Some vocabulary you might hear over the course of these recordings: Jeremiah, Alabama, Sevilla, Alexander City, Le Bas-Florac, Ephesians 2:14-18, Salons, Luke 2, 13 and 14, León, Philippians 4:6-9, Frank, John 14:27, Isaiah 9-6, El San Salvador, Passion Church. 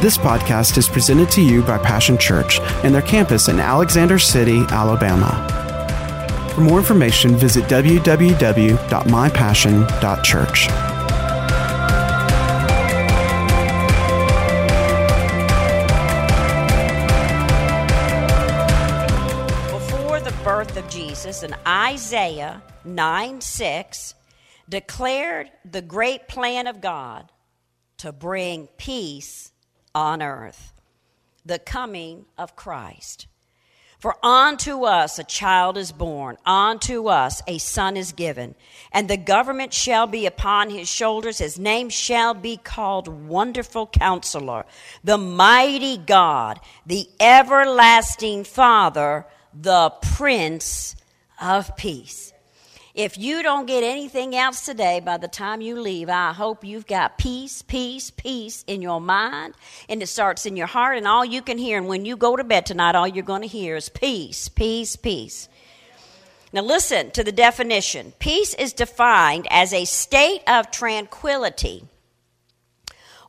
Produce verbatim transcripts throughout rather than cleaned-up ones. This podcast is presented to you by Passion Church and their campus in Alexander City, Alabama. For more information, visit w w w dot my passion dot church. Of Jesus, and Isaiah nine six declared the great plan of God to bring peace on earth, the coming of Christ. For unto us a child is born, unto us a son is given, and the government shall be upon his shoulders. His name shall be called Wonderful Counselor, the Mighty God, the Everlasting Father, the Prince of Peace. If you don't get anything else today, by the time you leave, I hope you've got peace, peace, peace in your mind, and it starts in your heart, and all you can hear. And when you go to bed tonight, all you're going to hear is peace, peace, peace. Now listen to the definition. Peace is defined as a state of tranquility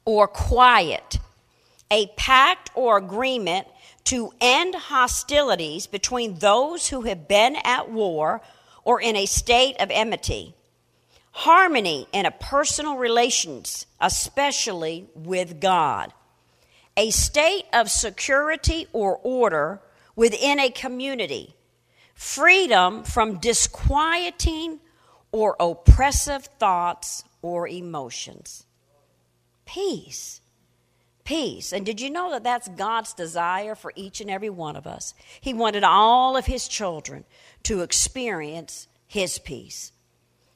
or quiet, a pact or agreement to end hostilities between those who have been at war or in a state of enmity. Harmony in a personal relations, especially with God. A state of security or order within a community. Freedom from disquieting or oppressive thoughts or emotions. Peace. Peace. And did you know that that's God's desire for each and every one of us? He wanted all of his children to experience his peace.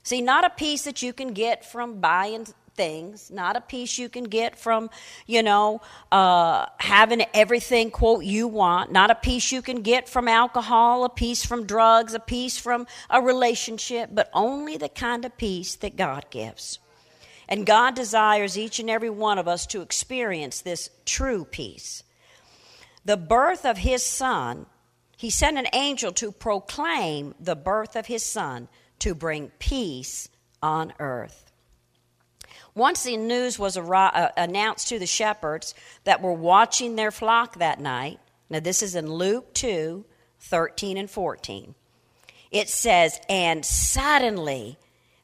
See, not a peace that you can get from buying things, not a peace you can get from, you know, uh, having everything, quote, you want, not a peace you can get from alcohol, a peace from drugs, a peace from a relationship, but only the kind of peace that God gives. And God desires each and every one of us to experience this true peace. The birth of his son, he sent an angel to proclaim the birth of his son to bring peace on earth. Once the news was announced to the shepherds that were watching their flock that night, now this is in Luke two, thirteen and fourteen. It says, and suddenly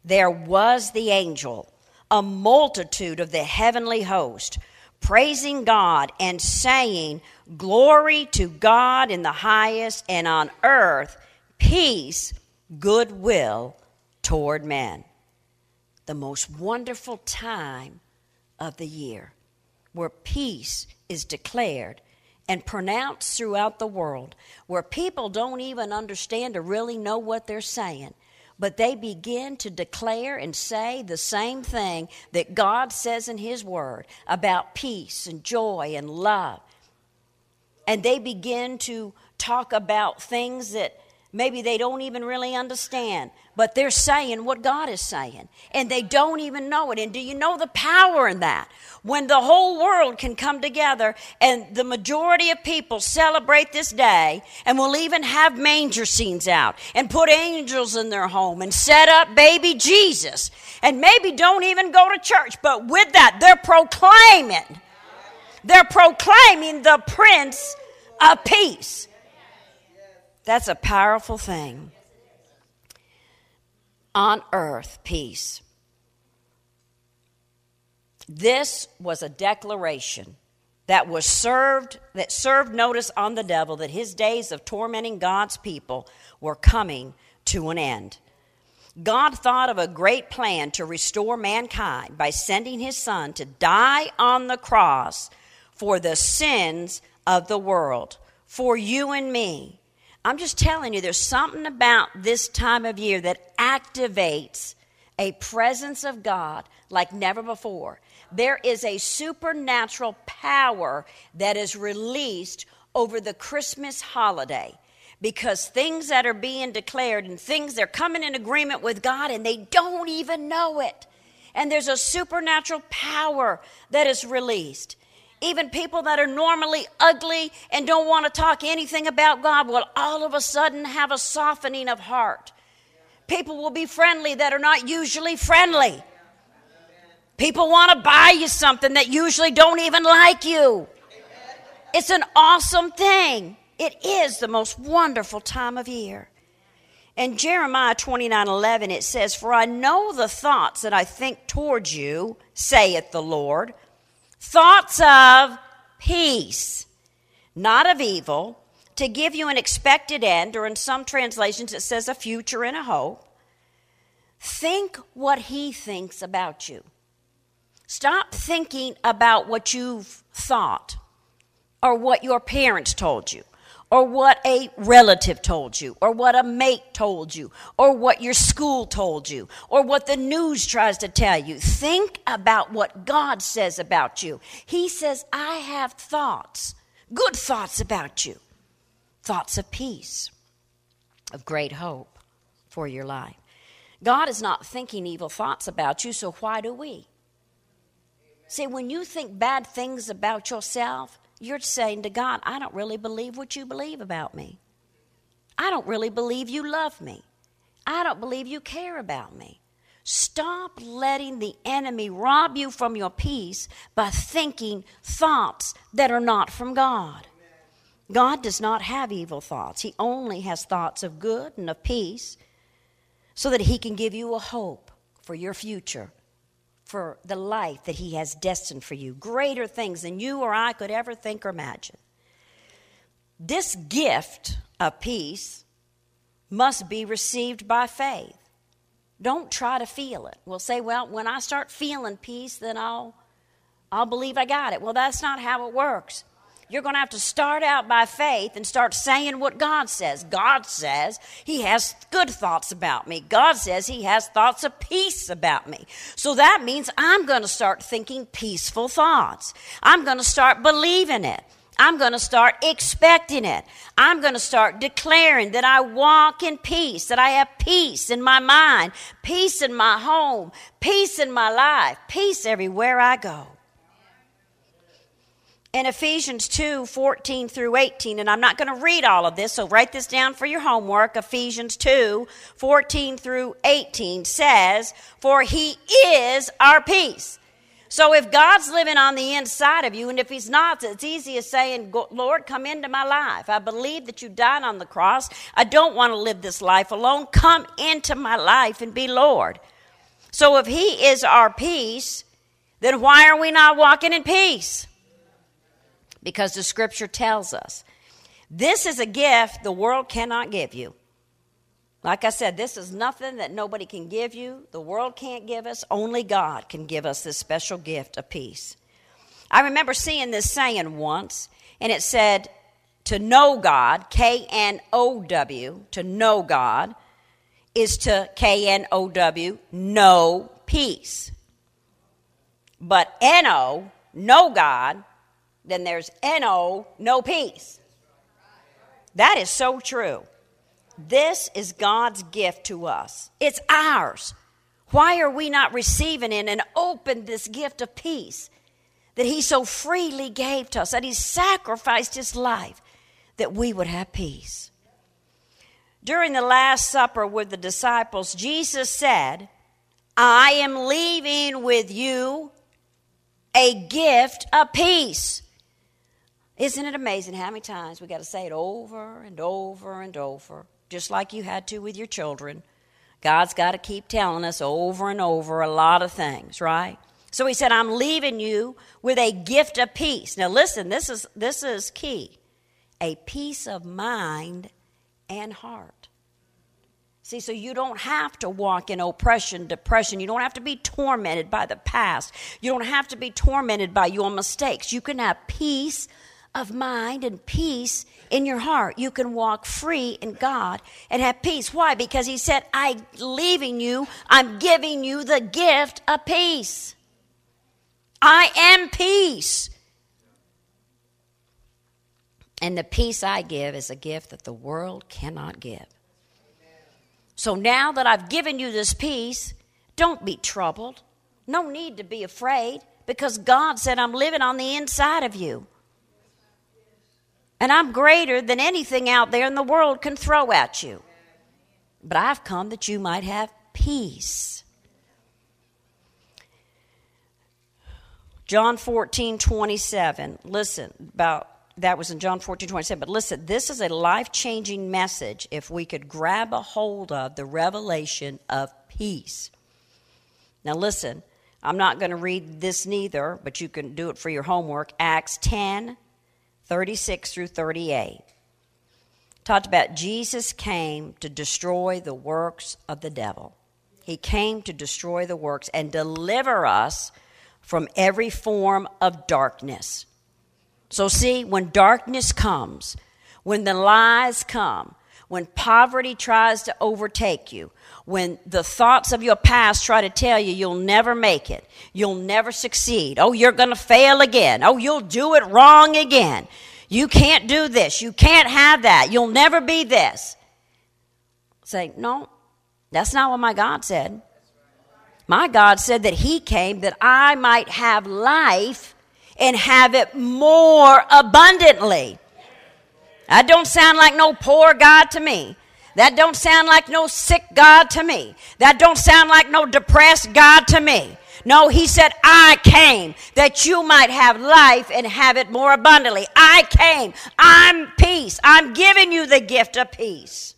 there was the angel, a multitude of the heavenly host, praising God and saying, glory to God in the highest, and on earth peace, goodwill toward men. The most wonderful time of the year, where peace is declared and pronounced throughout the world, where people don't even understand or really know what they're saying. But they begin to declare and say the same thing that God says in his word about peace and joy and love. And they begin to talk about things that maybe they don't even really understand, but they're saying what God is saying, and they don't even know it. And do you know the power in that? When the whole world can come together and the majority of people celebrate this day, and will even have manger scenes out and put angels in their home and set up baby Jesus, and maybe don't even go to church, but with that, they're proclaiming. They're proclaiming the Prince of Peace. That's a powerful thing. On earth, peace. This was a declaration that was served, that served notice on the devil that his days of tormenting God's people were coming to an end. God thought of a great plan to restore mankind by sending his son to die on the cross for the sins of the world, for you and me. I'm just telling you, there's something about this time of year that activates a presence of God like never before. There is a supernatural power that is released over the Christmas holiday, because things that are being declared and things they're coming in agreement with God, and they don't even know it. And there's a supernatural power that is released. Even people that are normally ugly and don't want to talk anything about God will all of a sudden have a softening of heart. People will be friendly that are not usually friendly. People want to buy you something that usually don't even like you. It's an awesome thing. It is the most wonderful time of year. In Jeremiah twenty-nine eleven, it says, "For I know the thoughts that I think towards you, saith the Lord, thoughts of peace, not of evil, to give you an expected end," or in some translations it says a future and a hope. Think what he thinks about you. Stop thinking about what you've thought or what your parents told you or what a relative told you or what a mate told you or what your school told you or what the news tries to tell you. Think about what God says about you. He says, "I have thoughts, good thoughts about you. Thoughts of peace, of great hope for your life." God is not thinking evil thoughts about you, so why do we? Amen. See, when you think bad things about yourself, you're saying to God, "I don't really believe what you believe about me. I don't really believe you love me. I don't believe you care about me." Stop letting the enemy rob you from your peace by thinking thoughts that are not from God. God does not have evil thoughts. He only has thoughts of good and of peace so that he can give you a hope for your future, for the life that he has destined for you, greater things than you or I could ever think or imagine. This gift of peace must be received by faith. Don't try to feel it. We'll say, "Well, when I start feeling peace, then I'll, I'll believe I got it." Well, that's not how it works. You're going to have to start out by faith and start saying what God says. God says he has good thoughts about me. God says he has thoughts of peace about me. So that means I'm going to start thinking peaceful thoughts. I'm going to start believing it. I'm going to start expecting it. I'm going to start declaring that I walk in peace, that I have peace in my mind, peace in my home, peace in my life, peace everywhere I go. In Ephesians two, fourteen through eighteen, and I'm not going to read all of this, so write this down for your homework. Ephesians two, fourteen through eighteen says, "For he is our peace." So if God's living on the inside of you, and if he's not, it's easy as saying, "Lord, come into my life. I believe that you died on the cross. I don't want to live this life alone. Come into my life and be Lord." So if he is our peace, then why are we not walking in peace? Because the scripture tells us this is a gift the world cannot give you. Like I said, this is nothing that nobody can give you. The world can't give us. Only God can give us this special gift of peace. I remember seeing this saying once, and it said, to know God, K N O W, to know God, is to, K N O W, know peace. But N O, know God, then there's N O, no peace. That is so true. This is God's gift to us. It's ours. Why are we not receiving it and open this gift of peace that he so freely gave to us, that he sacrificed his life, that we would have peace? During the Last Supper with the disciples, Jesus said, "I am leaving with you a gift of peace." Isn't it amazing how many times we got to say it over and over and over, just like you had to with your children? God's got to keep telling us over and over a lot of things, right? So he said, "I'm leaving you with a gift of peace." Now listen, this is this is key. A peace of mind and heart. See, so you don't have to walk in oppression, depression. You don't have to be tormented by the past. You don't have to be tormented by your mistakes. You can have peace of mind and peace in your heart. You can walk free in God and have peace. Why? Because he said, "I'm leaving you. I'm giving you the gift of peace. I am peace. And the peace I give is a gift that the world cannot give." So now that I've given you this peace, don't be troubled. No need to be afraid, because God said, "I'm living on the inside of you. And I'm greater than anything out there in the world can throw at you. But I've come that you might have peace." John fourteen twenty-seven. Listen, about that was in John fourteen twenty-seven. But listen, this is a life-changing message if we could grab a hold of the revelation of peace. Now listen, I'm not going to read this neither, but you can do it for your homework. Acts ten, thirty-six through thirty-eight. Talked about Jesus came to destroy the works of the devil. He came to destroy the works and deliver us from every form of darkness. So see, when darkness comes, when the lies come, when poverty tries to overtake you, when the thoughts of your past try to tell you you'll never make it, you'll never succeed, oh, you're going to fail again, oh, you'll do it wrong again, you can't do this, you can't have that, you'll never be this. Say, no, that's not what my God said. My God said that he came that I might have life and have it more abundantly. That don't sound like no poor God to me. That don't sound like no sick God to me. That don't sound like no depressed God to me. No, he said, I came that you might have life and have it more abundantly. I came. I'm peace. I'm giving you the gift of peace.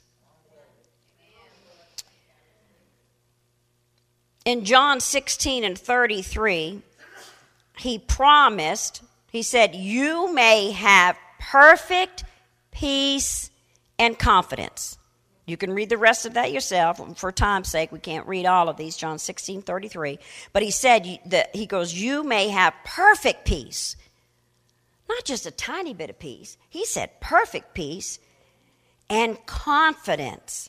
In John sixteen and thirty-three, he promised, he said, you may have perfect peace and confidence. You can read the rest of that yourself. For time's sake, we can't read all of these, John sixteen, thirty-three. But he said, that he goes, you may have perfect peace. Not just a tiny bit of peace. He said perfect peace and confidence.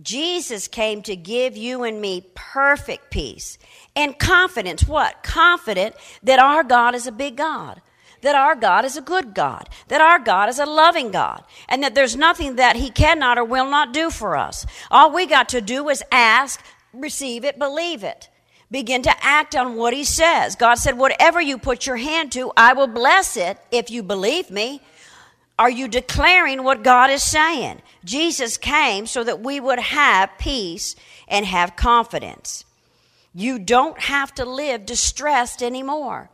Jesus came to give you and me perfect peace and confidence. What? Confident that our God is a big God, that our God is a good God, that our God is a loving God, and that there's nothing that he cannot or will not do for us. All we got to do is ask, receive it, believe it. Begin to act on what he says. God said, whatever you put your hand to, I will bless it if you believe me. Are you declaring what God is saying? Jesus came so that we would have peace and have confidence. You don't have to live distressed anymore.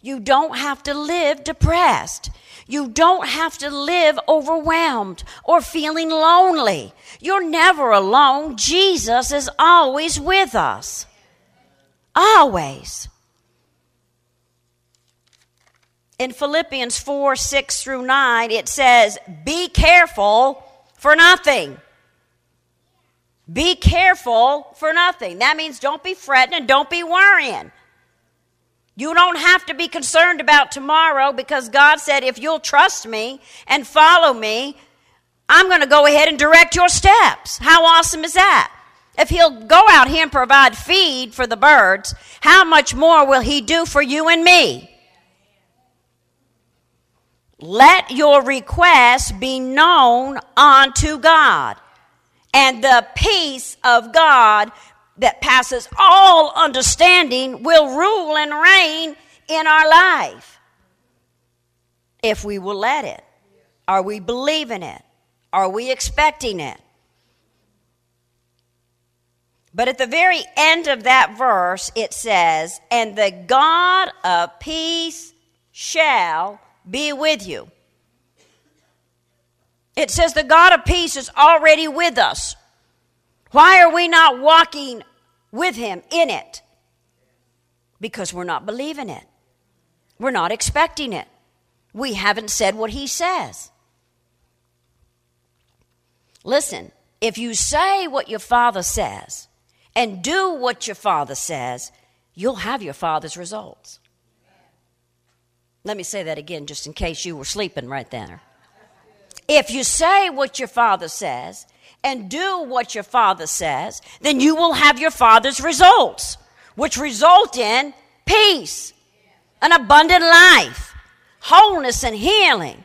You don't have to live depressed. You don't have to live overwhelmed or feeling lonely. You're never alone. Jesus is always with us. Always. In Philippians four, six through nine, it says, be careful for nothing. Be careful for nothing. That means don't be fretting and don't be worrying. You don't have to be concerned about tomorrow because God said, if you'll trust me and follow me, I'm going to go ahead and direct your steps. How awesome is that? If he'll go out here and provide feed for the birds, how much more will he do for you and me? Let your requests be known unto God, and the peace of God that passes all understanding will rule and reign in our life if we will let it. Are we believing it? Are we expecting it? But at the very end of that verse, it says, and the God of peace shall be with you. It says the God of peace is already with us. Why are we not walking with him in it? Because we're not believing it. We're not expecting it. We haven't said what he says. Listen, if you say what your Father says and do what your Father says, you'll have your Father's results. Let me say that again just in case you were sleeping right there. If you say what your Father says and do what your Father says, then you will have your Father's results, which result in peace, an abundant life, wholeness and healing,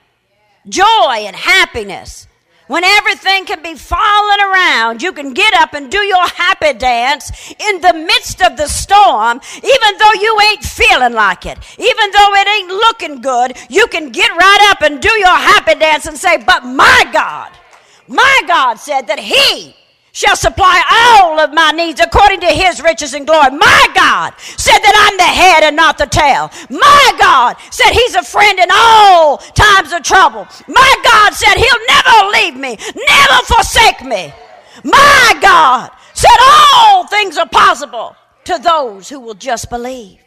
joy and happiness. When everything can be falling around, you can get up and do your happy dance in the midst of the storm, even though you ain't feeling like it, even though it ain't looking good, you can get right up and do your happy dance and say, but my God, my God said that he shall supply all of my needs according to his riches and glory. My God said that I'm the head and not the tail. My God said he's a friend in all times of trouble. My God said he'll never leave me, never forsake me. My God said all things are possible to those who will just believe.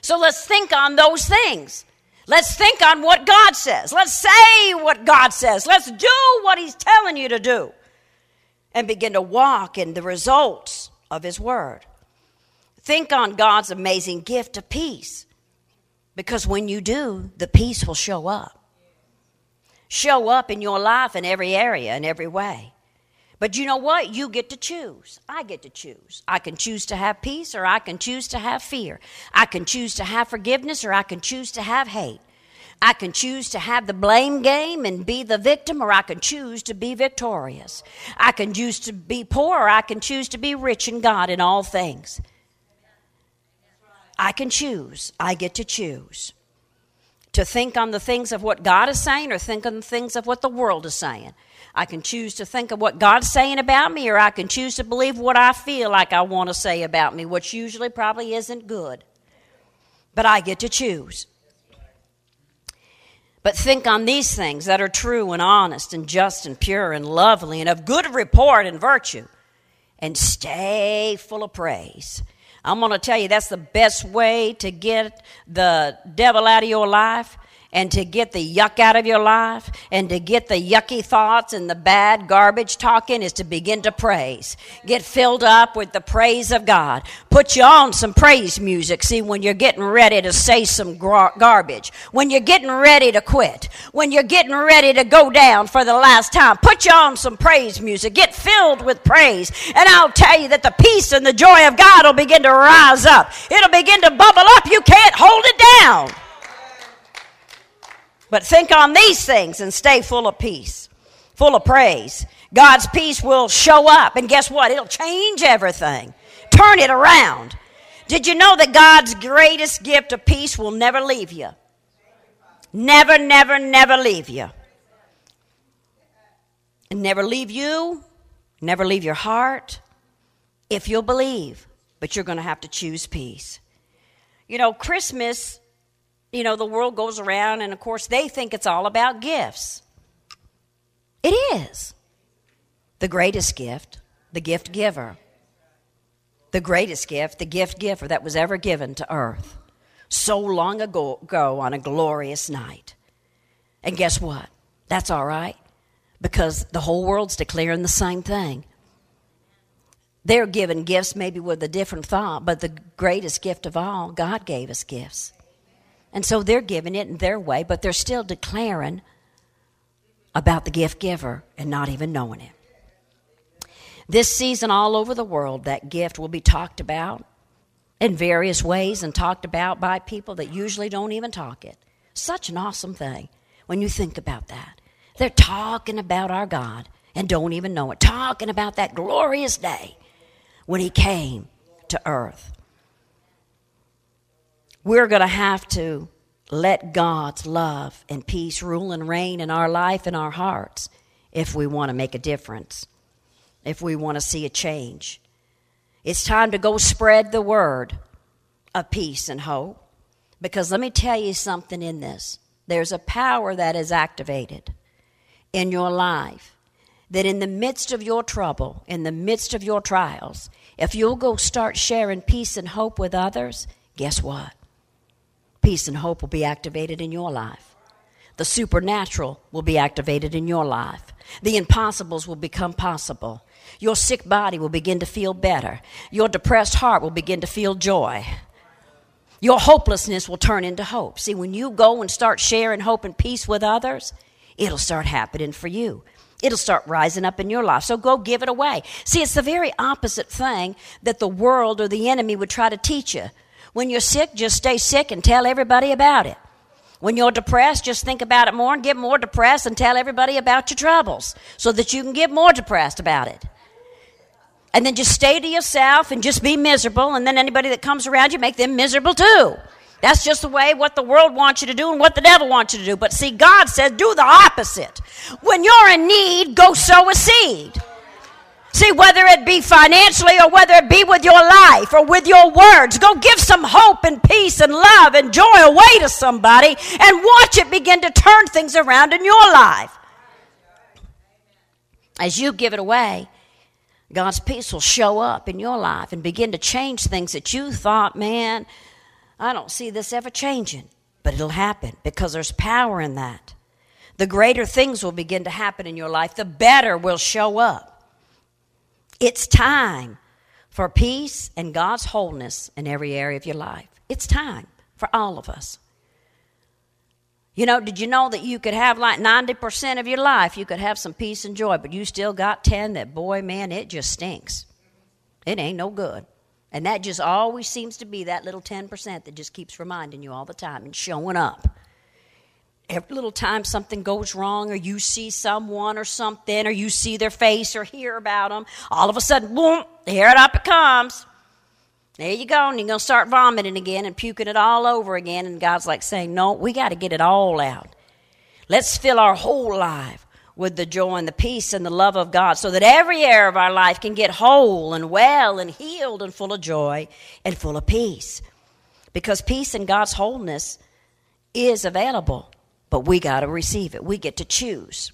So let's think on those things. Let's think on what God says. Let's say what God says. Let's do what he's telling you to do and begin to walk in the results of his word. Think on God's amazing gift of peace, because when you do, the peace will show up. Show up in your life in every area, in every way. But you know what? You get to choose. I get to choose. I can choose to have peace, or I can choose to have fear. I can choose to have forgiveness, or I can choose to have hate. I can choose to have the blame game and be the victim, or I can choose to be victorious. I can choose to be poor, or I can choose to be rich in God in all things. I can choose. I get to choose. To think on the things of what God is saying, or think on the things of what the world is saying. I can choose to think of what God's saying about me, or I can choose to believe what I feel like I want to say about me, which usually probably isn't good. But I get to choose. But think on these things that are true and honest and just and pure and lovely and of good report and virtue, and stay full of praise. I'm going to tell you, that's the best way to get the devil out of your life, and to get the yuck out of your life, and to get the yucky thoughts and the bad garbage talking, is to begin to praise. Get filled up with the praise of God. Put you on some praise music, see, when you're getting ready to say some gar- garbage. When you're getting ready to quit. When you're getting ready to go down for the last time. Put you on some praise music. Get filled with praise. And I'll tell you that the peace and the joy of God will begin to rise up. It'll begin to bubble up. You can't hold it down. But think on these things and stay full of peace, full of praise. God's peace will show up, and guess what? It'll change everything. Turn it around. Did you know that God's greatest gift of peace will never leave you? Never, never, never leave you. And never leave you, never leave your heart, if you'll believe. But you're going to have to choose peace. You know, Christmas, you know, the world goes around, and, of course, they think it's all about gifts. It is. The greatest gift, the gift giver. The greatest gift, the gift giver that was ever given to earth so long ago, ago on a glorious night. And guess what? That's all right, because the whole world's declaring the same thing. They're giving gifts maybe with a different thought, but the greatest gift of all, God gave us gifts. And so they're giving it in their way, but they're still declaring about the gift giver and not even knowing it. This season all over the world, that gift will be talked about in various ways and talked about by people that usually don't even talk it. Such an awesome thing when you think about that. They're talking about our God and don't even know it. Talking about that glorious day when he came to earth. We're going to have to let God's love and peace rule and reign in our life and our hearts if we want to make a difference, if we want to see a change. It's time to go spread the word of peace and hope, because let me tell you something in this. There's a power that is activated in your life that in the midst of your trouble, in the midst of your trials, if you'll go start sharing peace and hope with others, guess what? Peace and hope will be activated in your life. The supernatural will be activated in your life. The impossibles will become possible. Your sick body will begin to feel better. Your depressed heart will begin to feel joy. Your hopelessness will turn into hope. See, when you go and start sharing hope and peace with others, it'll start happening for you. It'll start rising up in your life. So go give it away. See, it's the very opposite thing that the world or the enemy would try to teach you. When you're sick, just stay sick and tell everybody about it. When you're depressed, just think about it more and get more depressed and tell everybody about your troubles so that you can get more depressed about it. And then just stay to yourself and just be miserable, and then anybody that comes around you, make them miserable too. That's just the way what the world wants you to do and what the devil wants you to do. But see, God says do the opposite. When you're in need, go sow a seed. See, whether it be financially or whether it be with your life or with your words, go give some hope and peace and love and joy away to somebody and watch it begin to turn things around in your life. As you give it away, God's peace will show up in your life and begin to change things that you thought, man, I don't see this ever changing. But it'll happen because there's power in that. The greater things will begin to happen in your life. The better will show up. It's time for peace and God's wholeness in every area of your life. It's time for all of us. You know, did you know that you could have like ninety percent of your life, you could have some peace and joy, but you still got ten that, boy, man, it just stinks. It ain't no good. And that just always seems to be that little ten percent that just keeps reminding you all the time and showing up. Every little time something goes wrong or you see someone or something or you see their face or hear about them, all of a sudden, boom, here it up it comes. There you go, and you're going to start vomiting again and puking it all over again. And God's like saying, no, we got to get it all out. Let's fill our whole life with the joy and the peace and the love of God so that every area of our life can get whole and well and healed and full of joy and full of peace. Because peace and God's wholeness is available, but we got to receive it. We get to choose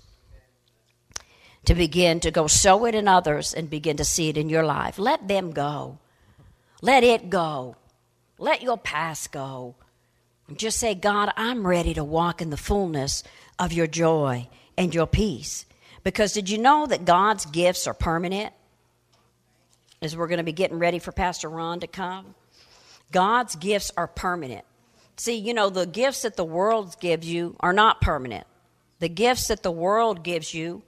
to begin to go sow it in others and begin to see it in your life. Let them go. Let it go. Let your past go. And just say, God, I'm ready to walk in the fullness of your joy and your peace. Because did you know that God's gifts are permanent? As we're going to be getting ready for Pastor Ron to come. God's gifts are permanent. See, you know, the gifts that the world gives you are not permanent. The gifts that the world gives you,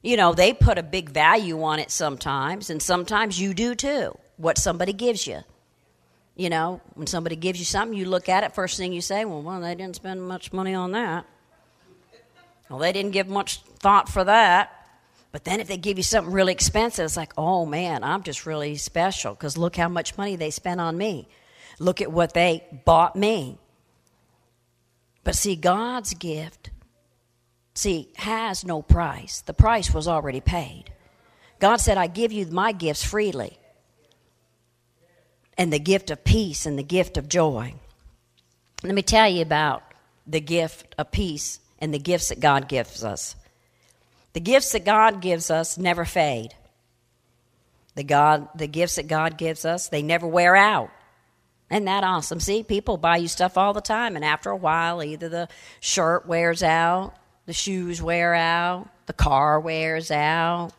you know, they put a big value on it sometimes, and sometimes you do too, what somebody gives you. You know, when somebody gives you something, you look at it, first thing you say, well, well, they didn't spend much money on that. Well, they didn't give much thought for that. But then if they give you something really expensive, it's like, oh, man, I'm just really special because look how much money they spent on me. Look at what they bought me. But see, God's gift, see, has no price. The price was already paid. God said, I give you my gifts freely. And the gift of peace and the gift of joy. Let me tell you about the gift of peace and the gifts that God gives us. The gifts that God gives us never fade. The God, the gifts that God gives us, they never wear out. Isn't that awesome? See, people buy you stuff all the time, and after a while, either the shirt wears out, the shoes wear out, the car wears out,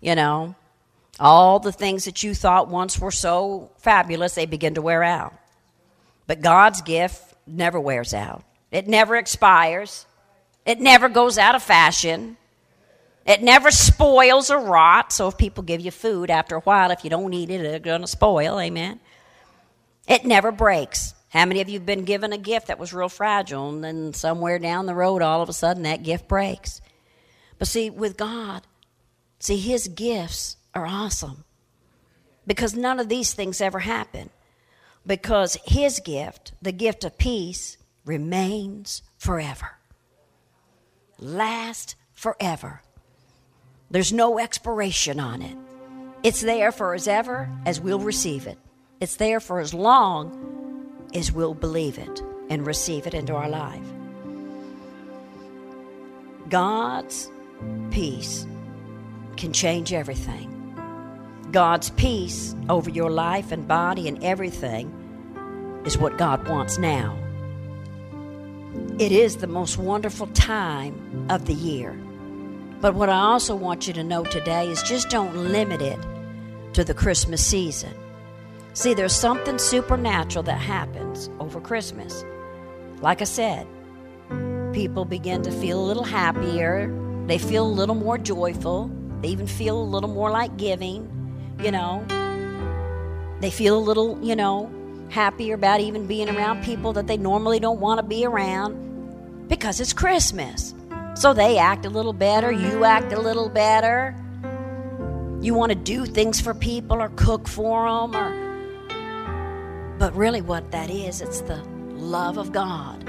you know. All the things that you thought once were so fabulous, they begin to wear out. But God's gift never wears out. It never expires. It never goes out of fashion. It never spoils or rots. So if people give you food, after a while, if you don't eat it, it's going to spoil, amen. It never breaks. How many of you have been given a gift that was real fragile and then somewhere down the road all of a sudden that gift breaks? But see, with God, see, his gifts are awesome because none of these things ever happen because his gift, the gift of peace, remains forever, lasts forever. There's no expiration on it. It's there for as ever as we'll receive it. It's there for as long is we'll believe it and receive it into our life. God's peace can change everything. God's peace over your life and body and everything is what God wants now. It is the most wonderful time of the year. But what I also want you to know today is just don't limit it to the Christmas season. See, there's something supernatural that happens over Christmas. Like I said, people begin to feel a little happier. They feel a little more joyful. They even feel a little more like giving, you know. They feel a little, you know, happier about even being around people that they normally don't want to be around because it's Christmas. So they act a little better. You act a little better. You want to do things for people or cook for them or... But really what that is, it's the love of God,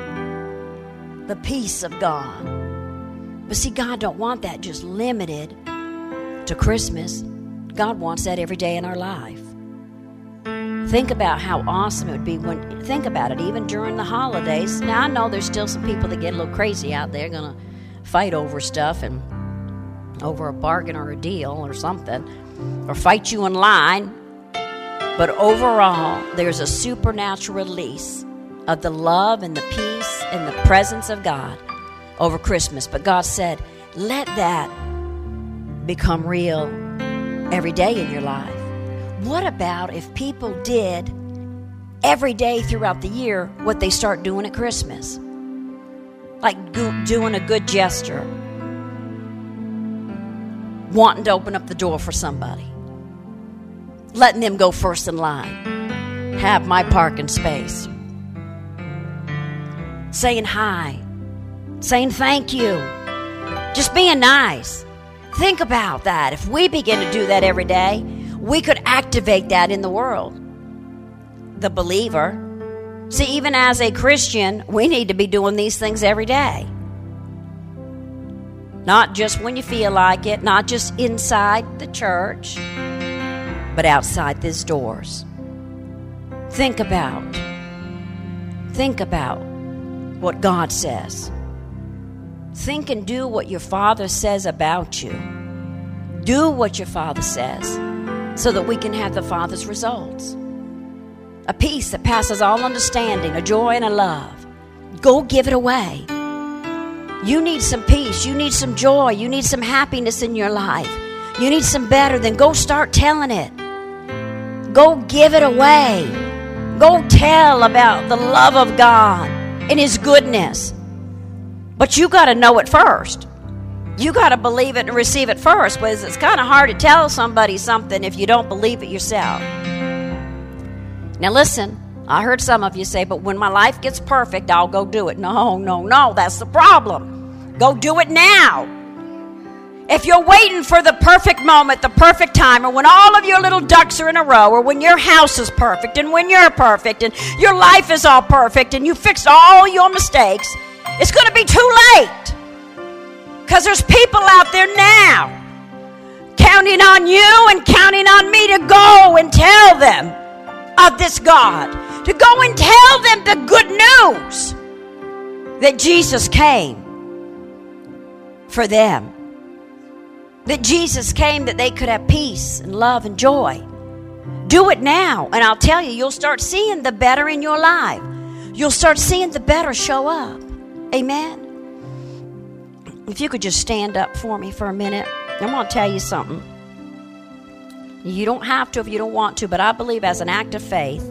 the peace of God. But see, God don't want that just limited to Christmas. God wants that every day in our life. Think about how awesome it would be when, think about it, even during the holidays. Now, I know there's still some people that get a little crazy out there, going to fight over stuff and over a bargain or a deal or something, or fight you in line. But overall, there's a supernatural release of the love and the peace and the presence of God over Christmas. But God said, let that become real every day in your life. What about if people did every day throughout the year what they start doing at Christmas? Like go- doing a good gesture, wanting to open up the door for somebody, letting them go first in line, have my parking space, saying hi, saying thank you, just being nice. Think about that. If we begin to do that every day, we could activate that in the world. The believer. See, even as a Christian, we need to be doing these things every day. Not just when you feel like it, not just inside the church, but outside these doors. Think about, think about what God says. Think and do what your Father says about you. Do what your Father says, so that we can have the Father's results. A peace that passes all understanding, a joy and a love. Go give it away. You need some peace. You need some joy. You need some happiness in your life. You need some better. Then go start telling it. Go give it away. Go tell about the love of God and His goodness. But you got to know it first. You got to believe it and receive it first, but it's kind of hard to tell somebody something if you don't believe it yourself. Now listen, I heard some of you say, but when my life gets perfect, I'll go do it. No, no, no, that's the problem. Go do it now. If you're waiting for the perfect moment, the perfect time, or when all of your little ducks are in a row, or when your house is perfect, and when you're perfect, and your life is all perfect, and you fixed all your mistakes, it's going to be too late. Because there's people out there now counting on you and counting on me to go and tell them of this God. To go and tell them the good news that Jesus came for them. That Jesus came that they could have peace and love and joy. Do it now, and I'll tell you, you'll start seeing the better in your life. You'll start seeing the better show up. Amen. If you could just stand up for me for a minute. I'm going to tell you something. You don't have to if you don't want to, but I believe as an act of faith,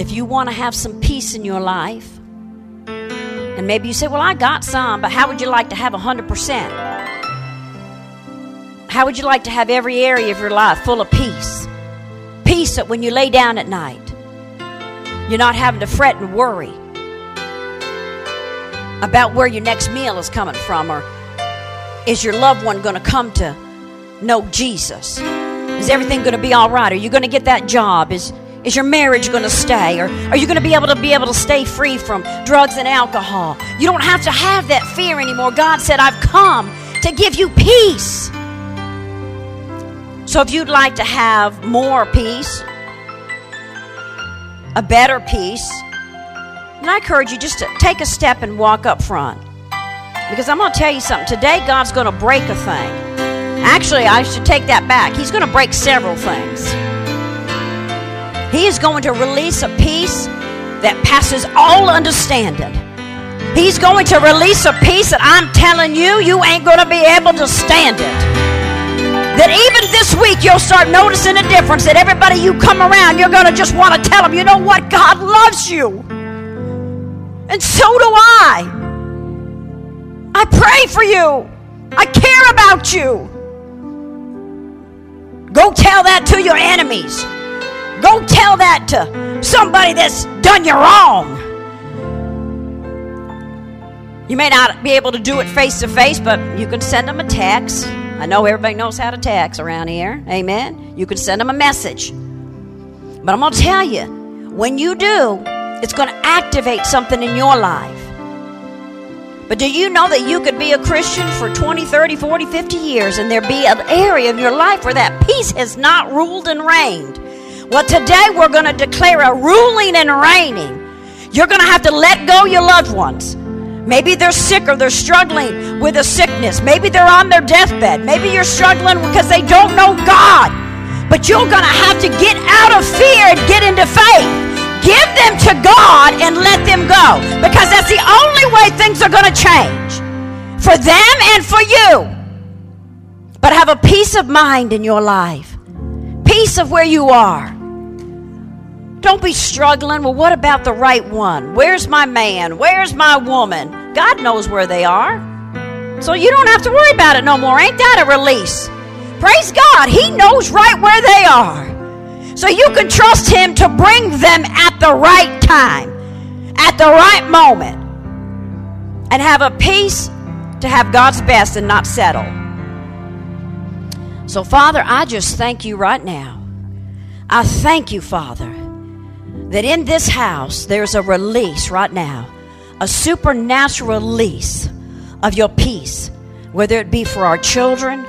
if you want to have some peace in your life, and maybe you say, well, I got some, but how would you like to have one hundred percent? How would you like to have every area of your life full of peace? Peace that when you lay down at night, you're not having to fret and worry about where your next meal is coming from, or is your loved one going to come to know Jesus? Is everything going to be all right? Are you going to get that job? Is is your marriage going to stay? Or are you going to be able to be able to stay free from drugs and alcohol? You don't have to have that fear anymore. God said, I've come to give you peace. So if you'd like to have more peace, a better peace, and I encourage you just to take a step and walk up front. Because I'm going to tell you something. Today, God's going to break a thing. Actually, I should take that back. He's going to break several things. He is going to release a peace that passes all understanding. He's going to release a peace that I'm telling you, you ain't going to be able to stand it. That even this week, you'll start noticing a difference. That everybody you come around, you're going to just want to tell them, you know what? God loves you. And so do I. I pray for you. I care about you. Go tell that to your enemies. Go tell that to somebody that's done you wrong. You may not be able to do it face to face, but you can send them a text. I know everybody knows how to text around here. Amen. You can send them a message. But I'm going to tell you, when you do, it's going to activate something in your life. But do you know that you could be a Christian for twenty, thirty, forty, fifty years and there be an area of your life where that peace has not ruled and reigned? Well, today we're going to declare a ruling and reigning. You're going to have to let go your loved ones. Maybe they're sick or they're struggling with a sickness. Maybe they're on their deathbed. Maybe you're struggling because they don't know God. But you're going to have to get out of fear and get into faith. Give them to God and let them go, because that's the only way things are going to change for them and for you. But have a peace of mind in your life, peace of where you are. Don't be struggling. Well, what about the right one? Where's my man? Where's my woman? God knows where they are. So you don't have to worry about it no more. Ain't that a release? Praise God. He knows right where they are. So you can trust him to bring them at the right time, at the right moment, and have a peace to have God's best and not settle. So, Father, I just thank you right now. I thank you, Father, that in this house there's a release right now, a supernatural release of your peace, whether it be for our children,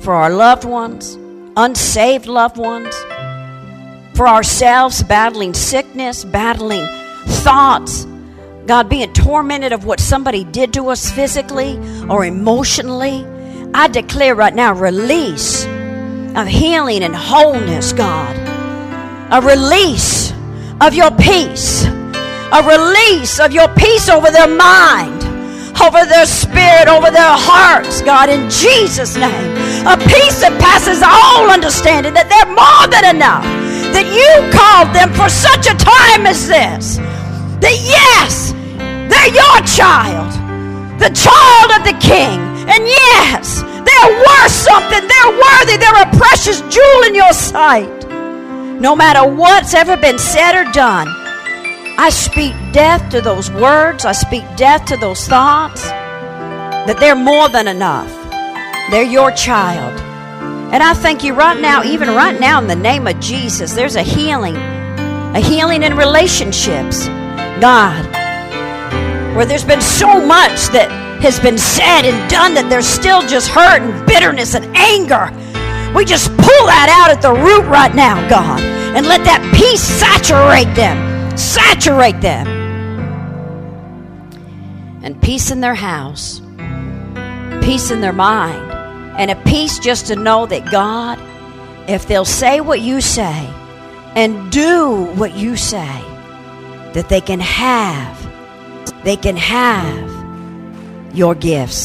for our loved ones, unsaved loved ones, for ourselves, battling sickness, battling thoughts, God, being tormented of what somebody did to us physically or emotionally. I declare right now release of healing and wholeness, God. A release of your peace. A release of your peace over their mind, over their spirit, over their hearts, God, in Jesus' name. A peace that passes all understanding, that they're more than enough. That you called them for such a time as this. That yes, they're your child, the child of the King. And yes, they're worth something. They're worthy. They're a precious jewel in your sight. No matter what's ever been said or done, I speak death to those words. I speak death to those thoughts. That they're more than enough. They're your child. And I thank you right now, even right now, in the name of Jesus, there's a healing, a healing in relationships, God, where there's been so much that has been said and done that there's still just hurt and bitterness and anger. We just pull that out at the root right now, God, and let that peace saturate them, saturate them. And peace in their house, peace in their mind. And a peace just to know that, God, if they'll say what you say and do what you say, that they can have, they can have your gifts.